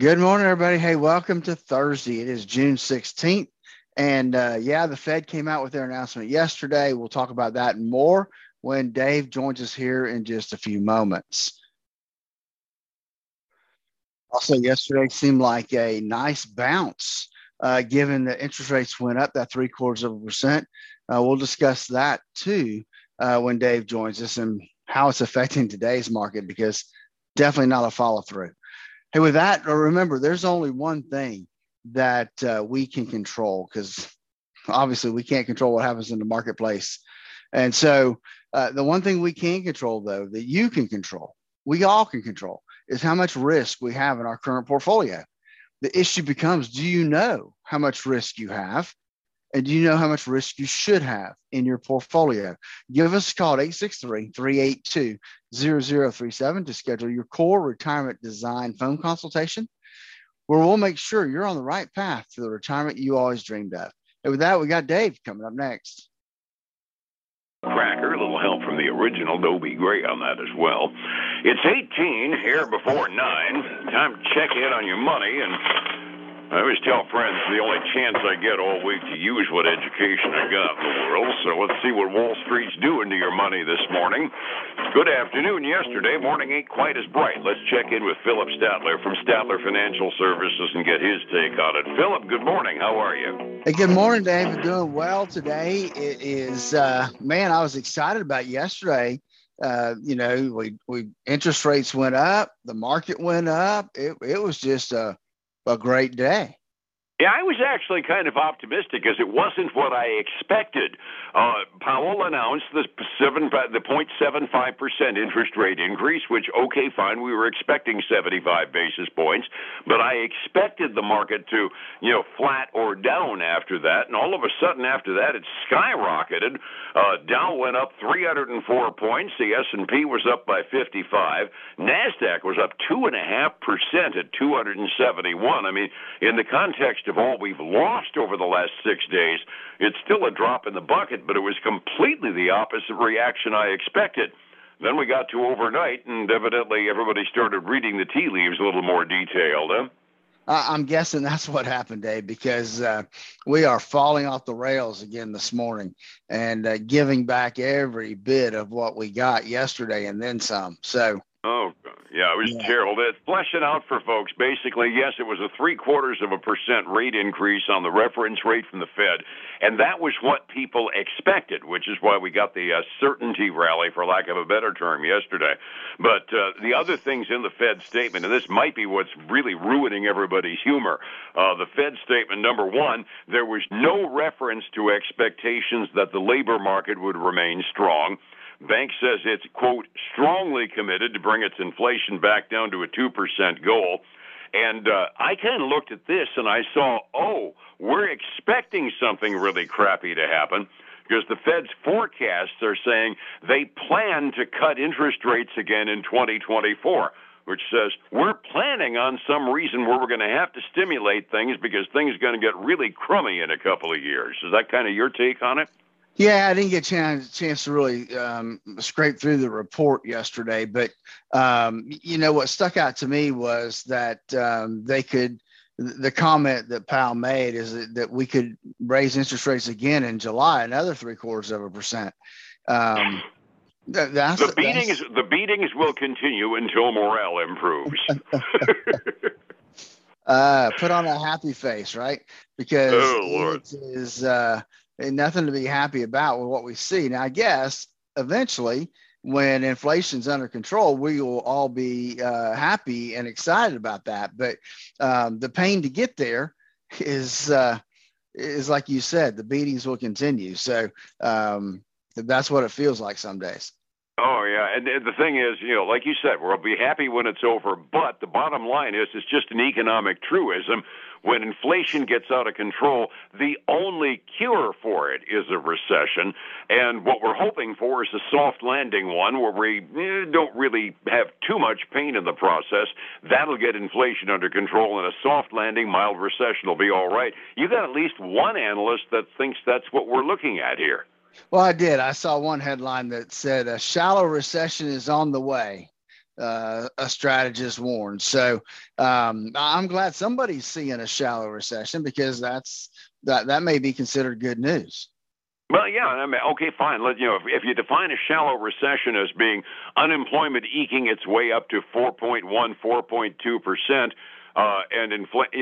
Good morning, everybody. Hey, welcome to Thursday. It is June 16th. And the Fed came out with their announcement yesterday. We'll talk about that and more when Dave joins us here in just a few moments. Also, yesterday seemed like a nice bounce, given that interest rates went up that 0.75%. We'll discuss that too when Dave joins us and how it's affecting today's market, because definitely not a follow through. Hey, with that, remember, there's only one thing that we can control, because obviously we can't control what happens in the marketplace. And so the one thing we can control, though, that you can control, we all can control, is how much risk we have in our current portfolio. The issue becomes, do you know how much risk you have? And do you know how much risk you should have in your portfolio? Give us a call at 863-382-0037 to schedule your core retirement design phone consultation, where we'll make sure you're on the right path to the retirement you always dreamed of. And with that, we got Dave coming up next. Cracker, a little help from the original Dobie Gray on that as well. It's 18 here before 9. Time to check in on your money, and I always tell friends the only chance I get all week to use what education I got in the world. So let's see what Wall Street's doing to your money this morning. Good afternoon. Yesterday morning ain't quite as bright. Let's check in with Philip Statler from Statler Financial Services and get his take on it. Philip, good morning. How are you? Hey, good morning, Dave. Doing well today. It is, I was excited about yesterday. We interest rates went up. The market went up. It was just a great day. Yeah, I was actually kind of optimistic, as it wasn't what I expected. Powell announced the 0.75% interest rate increase, which, okay, fine, we were expecting 75 basis points, but I expected the market to, flat or down after that, and all of a sudden after that, it skyrocketed. Dow went up 304 points. The S&P was up by 55. NASDAQ was up 2.5% at 271. I mean, in the context of all we've lost over the last 6 days, it's still a drop in the bucket, but it was completely the opposite reaction I expected. Then we got to overnight, and evidently everybody started reading the tea leaves a little more detailed. Huh? I'm guessing that's what happened, Dave, because we are falling off the rails again this morning and giving back every bit of what we got yesterday and then some. So. Oh, yeah, it was terrible. It's fleshing out for folks. Basically, yes, it was a 0.75% rate increase on the reference rate from the Fed, and that was what people expected, which is why we got the certainty rally, for lack of a better term, yesterday. But the other things in the Fed statement, and this might be what's really ruining everybody's humor, the Fed statement, number one, there was no reference to expectations that the labor market would remain strong. Bank says it's, quote, strongly committed to bring its inflation back down to a 2% goal. And I kind of looked at this and I saw, we're expecting something really crappy to happen, because the Fed's forecasts are saying they plan to cut interest rates again in 2024, which says we're planning on some reason where we're going to have to stimulate things because things are going to get really crummy in a couple of years. Is that kind of your take on it? Yeah, I didn't get a chance to really scrape through the report yesterday, but what stuck out to me was that the comment that Powell made is that we could raise interest rates again in July, another 0.75%. The beatings will continue until morale improves. Put on a happy face, right? Because it is. And nothing to be happy about with what we see. Now, I guess eventually when inflation's under control, we will all be happy and excited about that. But the pain to get there is like you said, the beatings will continue. So that's what it feels like some days. Oh, yeah. And the thing is, like you said, we'll be happy when it's over. But the bottom line is it's just an economic truism. When inflation gets out of control, the only cure for it is a recession. And what we're hoping for is a soft landing one where we don't really have too much pain in the process. That'll get inflation under control, and a soft landing, mild recession will be all right. You got at least one analyst that thinks that's what we're looking at here. Well, I did. I saw one headline that said a shallow recession is on the way. a strategist warned. So I'm glad somebody's seeing a shallow recession, because that may be considered good news. Well, yeah, I mean, okay, fine. If you define a shallow recession as being unemployment eking its way up to 4.1, 4.2%, and inflation,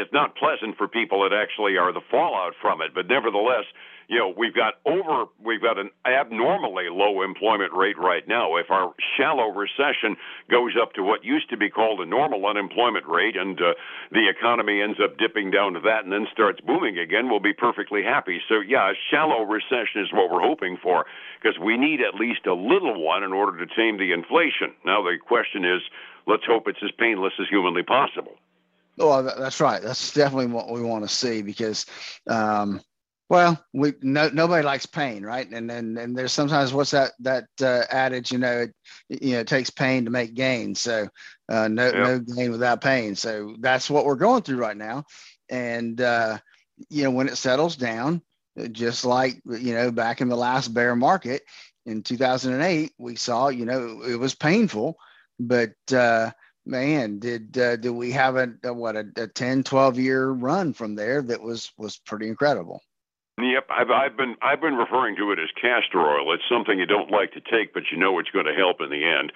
it's not pleasant for people that actually are the fallout from it, but nevertheless, we've got an abnormally low employment rate right now. If our shallow recession goes up to what used to be called a normal unemployment rate, and the economy ends up dipping down to that and then starts booming again, we'll be perfectly happy. So yeah, a shallow recession is what we're hoping for, because we need at least a little one in order to tame the inflation. Now the question is, let's hope it's as painless as humanly possible. Oh, that's right. That's definitely what we want to see, because, nobody likes pain, right? And there's sometimes what's that adage, it takes pain to make gain. So no gain without pain. So that's what we're going through right now. And, when it settles down, just like, back in the last bear market in 2008, we saw, it was painful, but, man, did we have a 10, 12-year run from there that was pretty incredible. Yep, I've been referring to it as castor oil. It's something you don't like to take, but it's going to help in the end.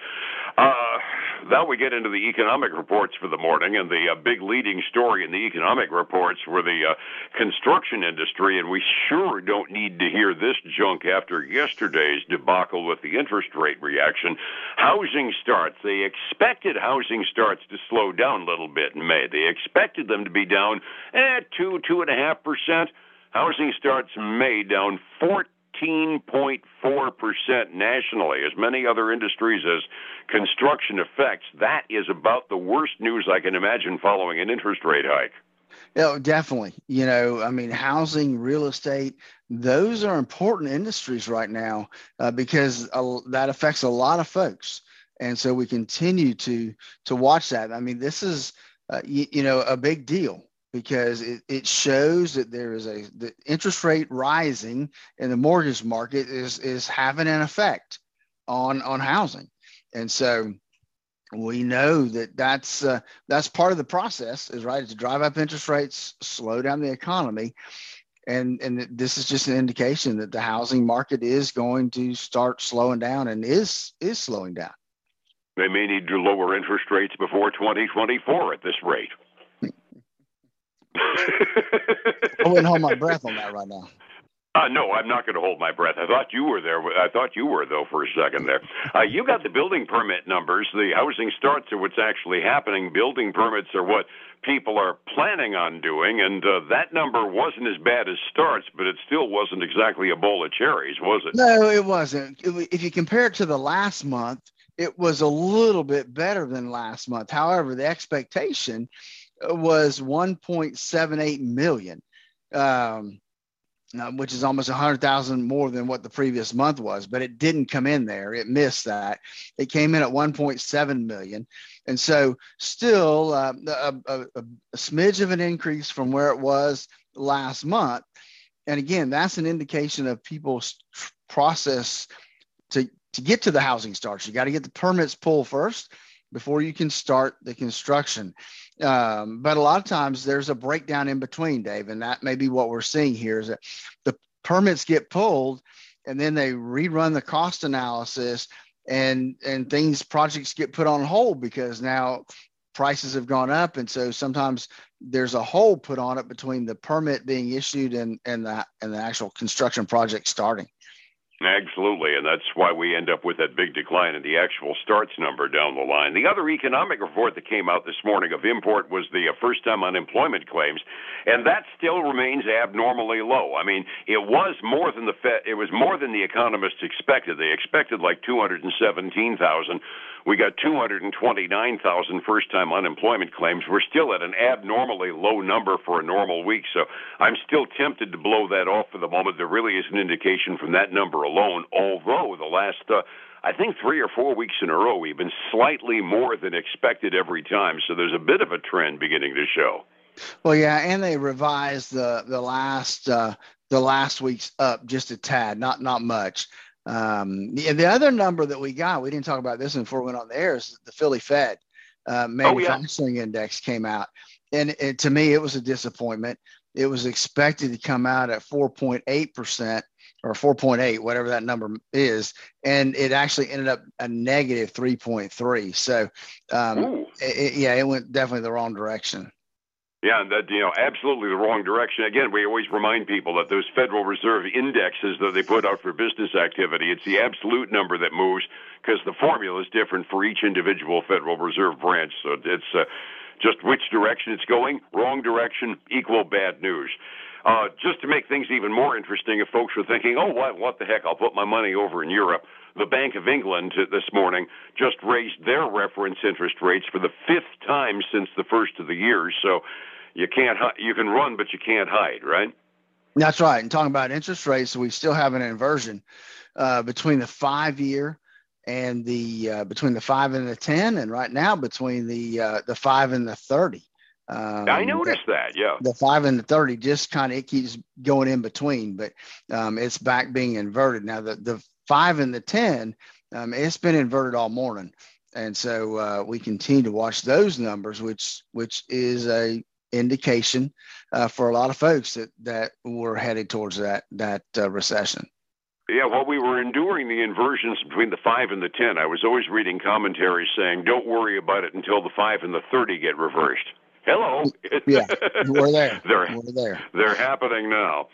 Now we get into the economic reports for the morning, and the big leading story in the economic reports were the construction industry, and we sure don't need to hear this junk after yesterday's debacle with the interest rate reaction. Housing starts. They expected housing starts to slow down a little bit in May. They expected them to be down 2.5%. Housing starts in May down 14.4% nationally. As many other industries as construction affects, that is about the worst news I can imagine following an interest rate hike. Yeah, definitely. Housing, real estate, those are important industries right now because that affects a lot of folks. And so we continue to watch that. I mean, this is, a big deal, because it shows that there is the interest rate rising in the mortgage market is having an effect on housing. And so we know that's part of the process, is right to drive up interest rates, slow down the economy. And this is just an indication that the housing market is going to start slowing down and is slowing down. They may need to lower interest rates before 2024 at this rate. I wouldn't hold my breath on that right now. No, I'm not going to hold my breath. I thought you were there. I thought you were, though, for a second there. You got the building permit numbers. The housing starts are what's actually happening. Building permits are what people are planning on doing, and that number wasn't as bad as starts, but it still wasn't exactly a bowl of cherries, was it? No, it wasn't. If you compare it to the last month, it was a little bit better than last month. However, the expectation was 1.78 million, which is almost 100,000 more than what the previous month was, but it didn't come in there. It missed that. It came in at 1.7 million. And so still a smidge of an increase from where it was last month. And again, that's an indication of people's process to get to the housing starts. You got to get the permits pulled first before you can start the construction. But a lot of times there's a breakdown in between, Dave, and that may be what we're seeing here, is that the permits get pulled and then they rerun the cost analysis and projects get put on hold because now prices have gone up. And so sometimes there's a hold put on it between the permit being issued and the actual construction project starting. Absolutely, and that's why we end up with that big decline in the actual starts number down the line. The other economic report that came out this morning of import was the first-time unemployment claims, and that still remains abnormally low. I mean, it was more than the economists expected. They expected like 217,000. We got 229,000 first-time unemployment claims. We're still at an abnormally low number for a normal week, so I'm still tempted to blow that off for the moment. There really is an indication from that number alone, although the last, I think, 3 or 4 weeks in a row, we've been slightly more than expected every time, so there's a bit of a trend beginning to show. Well, yeah, and they revised the last week's up just a tad, not much. The other number that we got, we didn't talk about this before we went on the air, is the Philly Fed manufacturing index came out. And to me, it was a disappointment. It was expected to come out at 4.8% or 4.8, whatever that number is. And it actually ended up a negative 3.3. So, it went definitely the wrong direction. Yeah, that, absolutely the wrong direction. Again, we always remind people that those Federal Reserve indexes that they put out for business activity, it's the absolute number that moves because the formula is different for each individual Federal Reserve branch. So it's just which direction it's going. Wrong direction equal bad news. Just to make things even more interesting, if folks were thinking, what the heck, I'll put my money over in Europe, the Bank of England this morning just raised their reference interest rates for the fifth time since the first of the year. So you can run, but you can't hide, right? That's right. And talking about interest rates, we still have an inversion between the 5 year and the between the 5 and the 10, and right now between the 5 and the 30. I noticed that, yeah. The 5 and the 30 just kind of, it keeps going in between, but it's back being inverted. Now, the 5 and the 10, it's been inverted all morning. And so we continue to watch those numbers, which is a indication for a lot of folks that we're headed towards that recession. Yeah, while we were enduring the inversions between the 5 and the 10, I was always reading commentaries saying, don't worry about it until the 5 and the 30 get reversed. Hello. Yeah, we're there. They're happening now.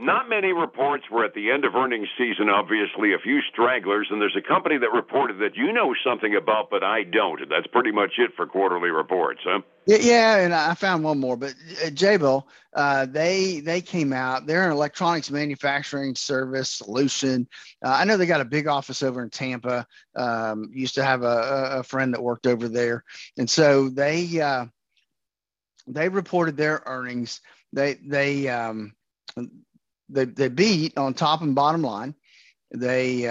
Not many reports. We're at the end of earnings season, obviously. A few stragglers, and there's a company that reported that you know something about, but I don't. That's pretty much it for quarterly reports, huh? Yeah, and I found one more, but Jabil, they came out. They're an electronics manufacturing service solution. I know they got a big office over in Tampa. Used to have a friend that worked over there, and so they reported their earnings. They beat on top and bottom line. They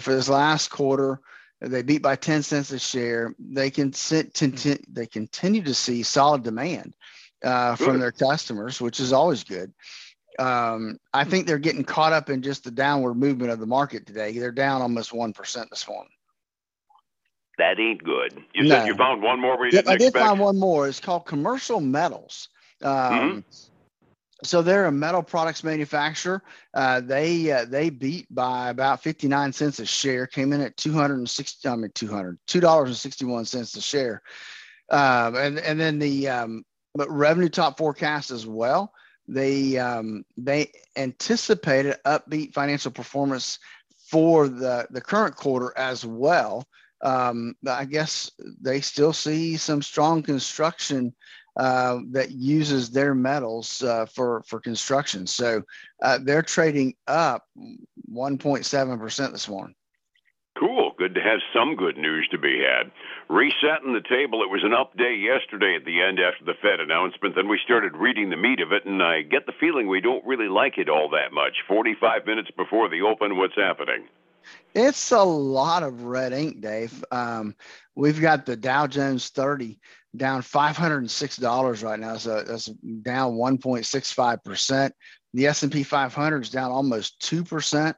for this last quarter they beat by 10 cents a share. They continue to see solid demand from their customers, which is always good. I think they're getting caught up in just the downward movement of the market today. They're down almost 1% this morning. That ain't good. Said you found one more. I did find one more. It's called Commercial Metals. So they're a metal products manufacturer. They beat by about 59 cents a share. Came in at $2.61 a share. And then the revenue top forecast as well. They anticipated upbeat financial performance for the current quarter as well. I guess they still see some strong construction that uses their metals for construction. So they're trading up 1.7% this morning. Cool. Good to have some good news to be had. Resetting the table. It was an up day yesterday at the end after the Fed announcement. Then we started reading the meat of it, and I get the feeling we don't really like it all that much. 45 minutes before the open, what's happening? It's a lot of red ink, Dave. We've got the Dow Jones 30 down $506 right now. So that's down 1.65%. The S&P 500 is down almost 2%.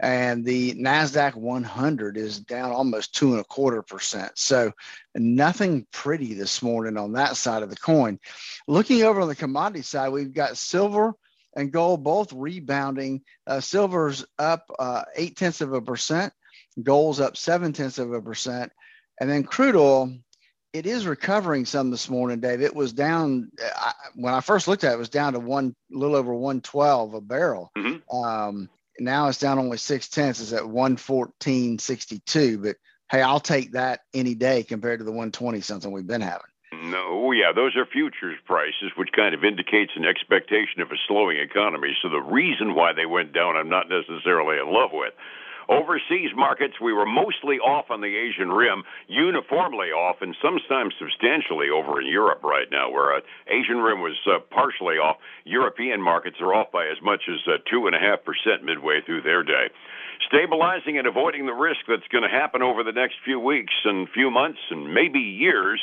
And the NASDAQ 100 is down almost 2.25%. So nothing pretty this morning on that side of the coin. Looking over on the commodity side, we've got silver and gold both rebounding. Silver's up 0.8%. Gold's up 0.7%. And then crude oil, it is recovering some this morning, Dave. It was down, when I first looked at it, it was down to a little over 112 a barrel. Now it's down only 0.6. It's at 114.62. But hey, I'll take that any day compared to the 120 something we've been having. No, yeah, those are futures prices, which kind of indicates an expectation of a slowing economy. So the reason why they went down, I'm not necessarily in love with. Overseas markets, we were mostly off on the Asian rim, uniformly off, and sometimes substantially over in Europe right now, where Asian rim was partially off. European markets are off by as much as 2.5% midway through their day. Stabilizing and avoiding the risk that's going to happen over the next few weeks and few months and maybe years.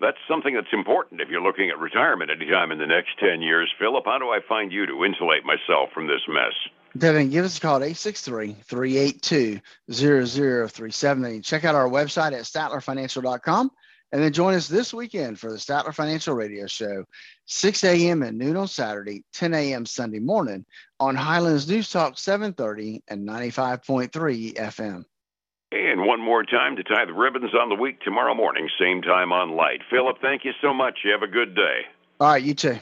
That's something that's important if you're looking at retirement anytime in the next 10 years. Philip, how do I find you to insulate myself from this mess? Devin, give us a call at 863-382-0037. And check out our website at StatlerFinancial.com. And then join us this weekend for the Statler Financial Radio Show, 6 a.m. and noon on Saturday, 10 a.m. Sunday morning on Highlands News Talk 730 and 95.3 FM. And one more time to tie the ribbons on the week tomorrow morning, same time on Light. Philip, thank you so much. You have a good day. All right, you too.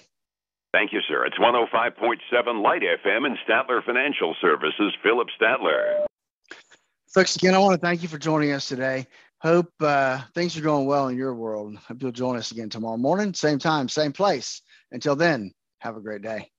Thank you, sir. It's 105.7 Light FM and Statler Financial Services, Philip Statler. Folks, again, I want to thank you for joining us today. Hope things are going well in your world. Hope you'll join us again tomorrow morning, same time, same place. Until then, have a great day.